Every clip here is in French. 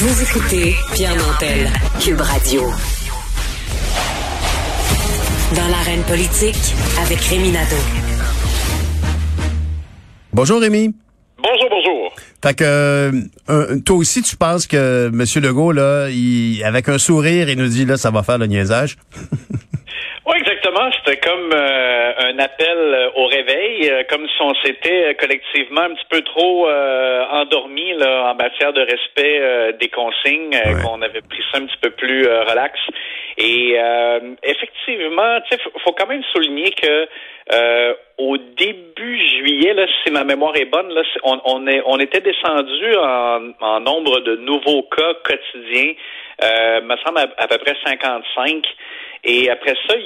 Vous écoutez Pierre Nantel, Cube Radio. Dans l'arène politique, avec Rémi Nadeau. Bonjour Rémi. Bonjour, bonjour. Fait que toi aussi, tu penses que M. Legault, là, avec un sourire, il nous dit, là, ça va faire le niaisage? Oui, exactement. C'était comme un appel au réveil, comme si on s'était collectivement un petit peu trop endormi là en matière de respect des consignes, qu'on avait pris ça un petit peu plus relax. Et effectivement, tu sais, faut quand même souligner que au début juillet, là, si ma mémoire est bonne, là, on était descendu en nombre de nouveaux cas quotidiens, me semble à peu près 55. Et après ça,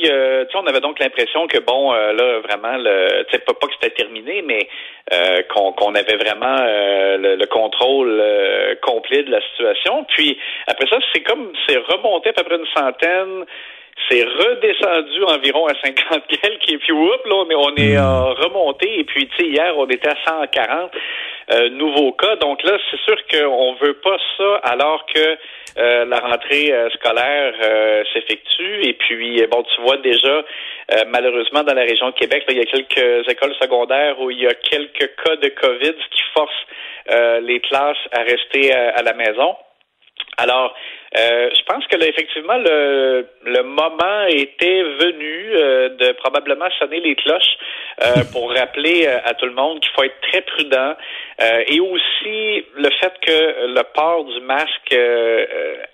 on avait donc l'impression que là vraiment, tu sais pas que c'était terminé, mais qu'on avait vraiment le contrôle complet de la situation. Puis après ça, c'est remonté à peu près une centaine. C'est redescendu environ à 50 quelques et puis oups, là on est remonté et puis tu sais hier on était à 140 nouveaux cas. Donc là c'est sûr qu'on veut pas ça alors que la rentrée scolaire s'effectue et puis bon tu vois déjà malheureusement dans la région de Québec là, il y a quelques écoles secondaires où il y a quelques cas de COVID qui forcent les classes à rester à la maison. Alors, je pense que là, effectivement, le moment était venu de probablement sonner les cloches pour rappeler à tout le monde qu'il faut être très prudent et aussi le fait que le port du masque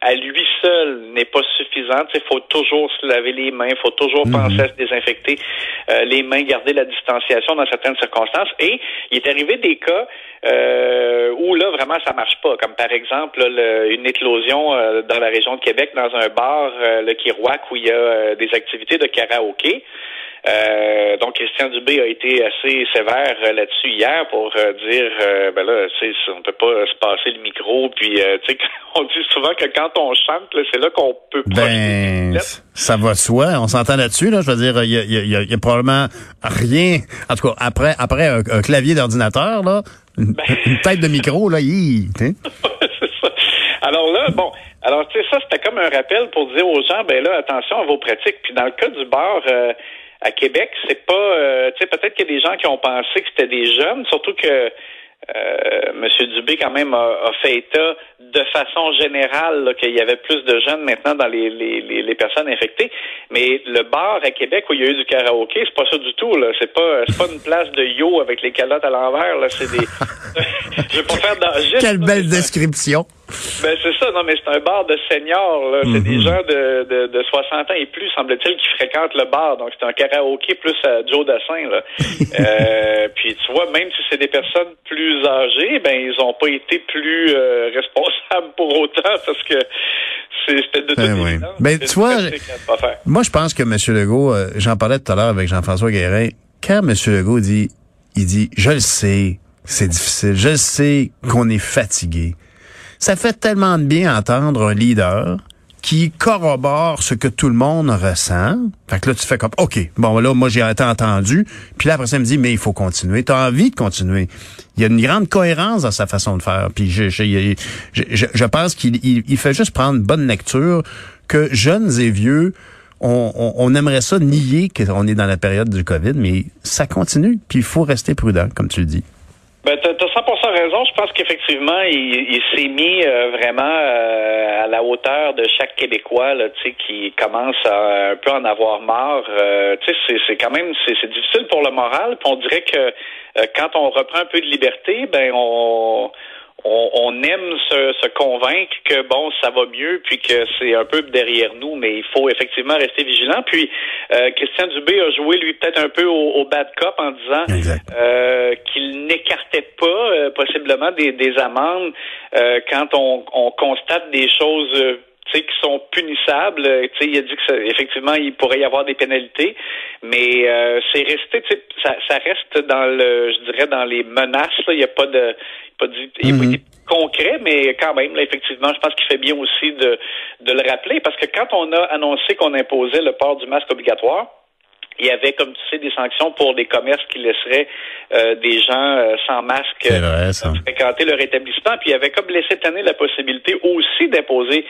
à lui seul n'est pas suffisant. Il faut toujours se laver les mains, il faut toujours penser à se désinfecter les mains, garder la distanciation dans certaines circonstances. Et il est arrivé des cas où là, vraiment, ça marche pas. Comme par exemple, là, une éclosion dans la région de Québec, dans un bar, le Kiroak, où il y a des activités de karaoké. Donc, Christian Dubé a été assez sévère là-dessus hier pour dire, ben là, tu sais, on peut pas se passer le micro, puis tu sais, on dit souvent que quand on chante, là, c'est là qu'on peut projeter. Ben, ça va de soi, on s'entend là-dessus, là, je veux dire, il y a probablement rien, en tout cas, après un clavier d'ordinateur, là, une tête de micro, là, Alors là, alors tu sais, ça, c'était comme un rappel pour dire aux gens, ben là, attention à vos pratiques. Puis dans le cas du bar à Québec, c'est pas, tu sais, peut-être qu'il y a des gens qui ont pensé que c'était des jeunes, surtout que Monsieur Dubé quand même a fait état de façon générale là, qu'il y avait plus de jeunes maintenant dans les personnes infectées. Mais le bar à Québec où il y a eu du karaoké, c'est pas ça du tout là. C'est pas une place de yo avec les calottes à l'envers là. C'est des. Je vais pas faire juste. Quelle belle description. Ben c'est ça, non mais c'est un bar de seniors là, c'est des gens de 60 ans et plus semble-t-il qui fréquentent le bar, donc c'est un karaoké plus à Joe Dassin là. Puis tu vois, même si c'est des personnes plus âgées, ben ils ont pas été plus responsables pour autant parce que c'était de toute évidence. Ben tu vois, moi je pense que M. Legault, j'en parlais tout à l'heure avec Jean-François Guérin, quand M. Legault dit je le sais, c'est difficile, je le sais qu'on est fatigué. Ça fait tellement de bien entendre un leader qui corrobore ce que tout le monde ressent. Fait que là, tu fais comme, OK, bon, là, moi, j'ai été entendu. Puis là, après ça, il me dit, mais il faut continuer. T'as envie de continuer. Il y a une grande cohérence dans sa façon de faire. Puis je pense qu'il fait juste prendre une bonne lecture que jeunes et vieux, on aimerait ça nier qu'on est dans la période du COVID, mais ça continue. Puis il faut rester prudent, comme tu le dis. Ben, t'as 100% raison. Je pense qu'effectivement, il s'est mis vraiment à la hauteur de chaque Québécois là, tu sais, qui commence à un peu en avoir marre. Tu sais, c'est quand même c'est difficile pour le moral. Puis on dirait que quand on reprend un peu de liberté, ben on on aime se convaincre que bon, ça va mieux, puis que c'est un peu derrière nous, mais il faut effectivement rester vigilant. Puis Christian Dubé a joué lui peut-être un peu au bad cop en disant qu'il n'écartait pas possiblement des amendes quand on constate des choses qui sont punissables. Il a dit que ça, effectivement il pourrait y avoir des pénalités, mais c'est resté, ça reste dans le, je dirais, dans les menaces. Il n'y a pas de, il a pas été concret, mais quand même, là, effectivement, je pense qu'il fait bien aussi de le rappeler, parce que quand on a annoncé qu'on imposait le port du masque obligatoire, il y avait, comme tu sais, des sanctions pour des commerces qui laisseraient des gens sans masque fréquenter leur établissement. Puis il y avait comme laissé planer la possibilité aussi d'imposer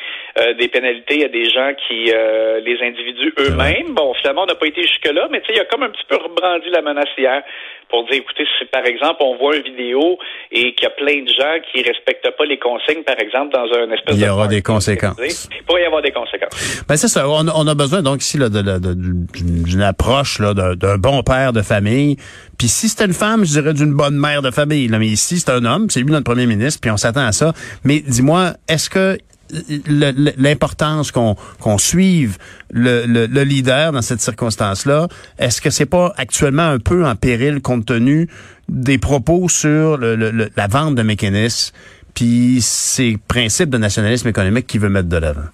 des pénalités à des gens qui, les individus eux-mêmes. Bon, finalement, on n'a pas été jusque-là, mais tu sais, il y a comme un petit peu rebrandi la menace hier pour dire, écoutez, si par exemple on voit une vidéo et qu'il y a plein de gens qui respectent pas les consignes, par exemple, dans un espèce de... Il y aura des conséquences. Il pourrait y avoir des conséquences. Ben c'est ça. On a besoin, donc, ici, là, d'une approche là, d'un bon père de famille. Puis si c'était une femme, je dirais d'une bonne mère de famille. Là. Mais ici, c'est un homme, c'est lui notre premier ministre, puis on s'attend à ça. Mais dis-moi, est-ce que l'importance qu'on suive le leader dans cette circonstance-là, est-ce que c'est pas actuellement un peu en péril compte tenu des propos sur la vente de mécanismes puis ces principes de nationalisme économique qu'il veut mettre de l'avant?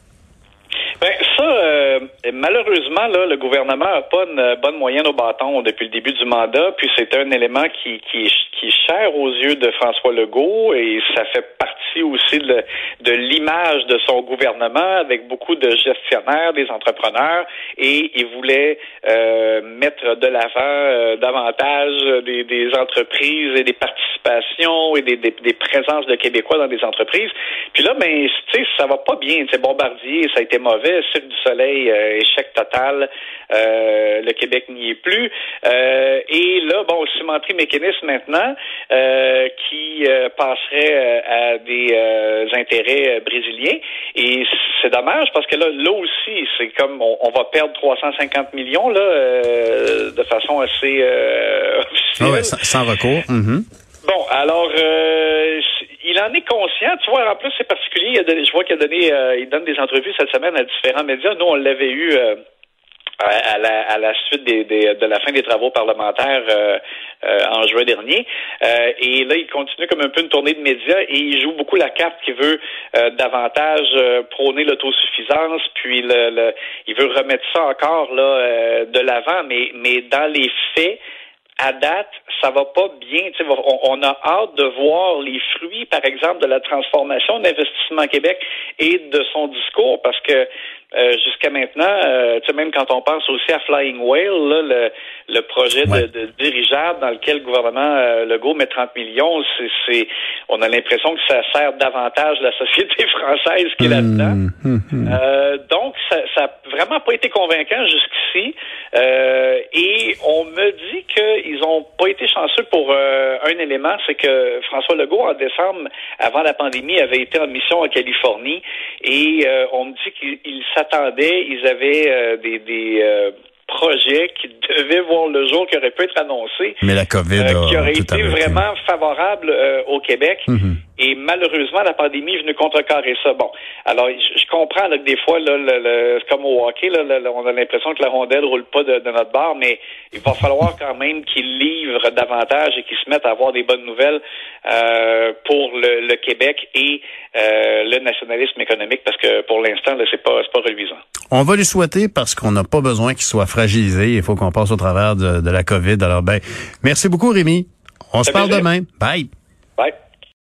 Malheureusement, là, le gouvernement n'a pas une bonne moyenne au bâton depuis le début du mandat, puis c'est un élément qui est cher aux yeux de François Legault, et ça fait partie aussi de l'image de son gouvernement, avec beaucoup de gestionnaires, des entrepreneurs, et il voulait mettre de l'avant davantage des entreprises et des participations et des présences de Québécois dans des entreprises. Puis là, ben, tu sais, ça va pas bien. C'est Bombardier, ça a été mauvais. Cirque du Soleil, échec total, le Québec n'y est plus. Et là, bon, cimenterie mécaniste maintenant, qui passerait à des intérêts brésiliens. Et c'est dommage, parce que là aussi, c'est comme on va perdre 350 millions là, de façon assez officielle. Ouais, sans recours. Mm-hmm. Bon, alors... il en est conscient, tu vois. En plus, c'est particulier. Je vois qu'il a donné, il donne des entrevues cette semaine à différents médias. Nous, on l'avait eu à la suite de la fin des travaux parlementaires en juin dernier. Et là, il continue comme un peu une tournée de médias, et il joue beaucoup la carte qui veut davantage prôner l'autosuffisance, puis il veut remettre ça encore là de l'avant, mais dans les faits. À date, ça va pas bien. T'sais, on a hâte de voir les fruits, par exemple, de la transformation d'Investissement Québec et de son discours, parce que jusqu'à maintenant, même quand on pense aussi à Flying Whale, là, le projet de dirigeable dans lequel le gouvernement Legault met 30 millions, on a l'impression que ça sert davantage la société française qui est là-dedans. Donc, ça a vraiment pas été convaincant jusqu'ici. Et on me dit qu'ils ont pas été chanceux pour un élément, c'est que François Legault, en décembre, avant la pandémie, avait été en mission en Californie, et on me dit qu'il s'attendait, ils avaient des projets qui devaient voir le jour, qui auraient pu être annoncés, mais la COVID qui aurait été vraiment favorable au Québec. Mm-hmm. Et malheureusement, la pandémie est venue contrecarrer ça. Bon, alors je comprends là, que des fois, là, comme au hockey, là, on a l'impression que la rondelle roule pas de notre bord, mais il va falloir quand même qu'ils livrent davantage et qu'ils se mettent à avoir des bonnes nouvelles pour le Québec et le nationalisme économique, parce que pour l'instant, là, c'est pas reluisant. On va lui souhaiter, parce qu'on n'a pas besoin qu'il soit fragilisé. Il faut qu'on passe au travers de la COVID. Alors, ben, merci beaucoup, Rémi. On se parle demain. Bye.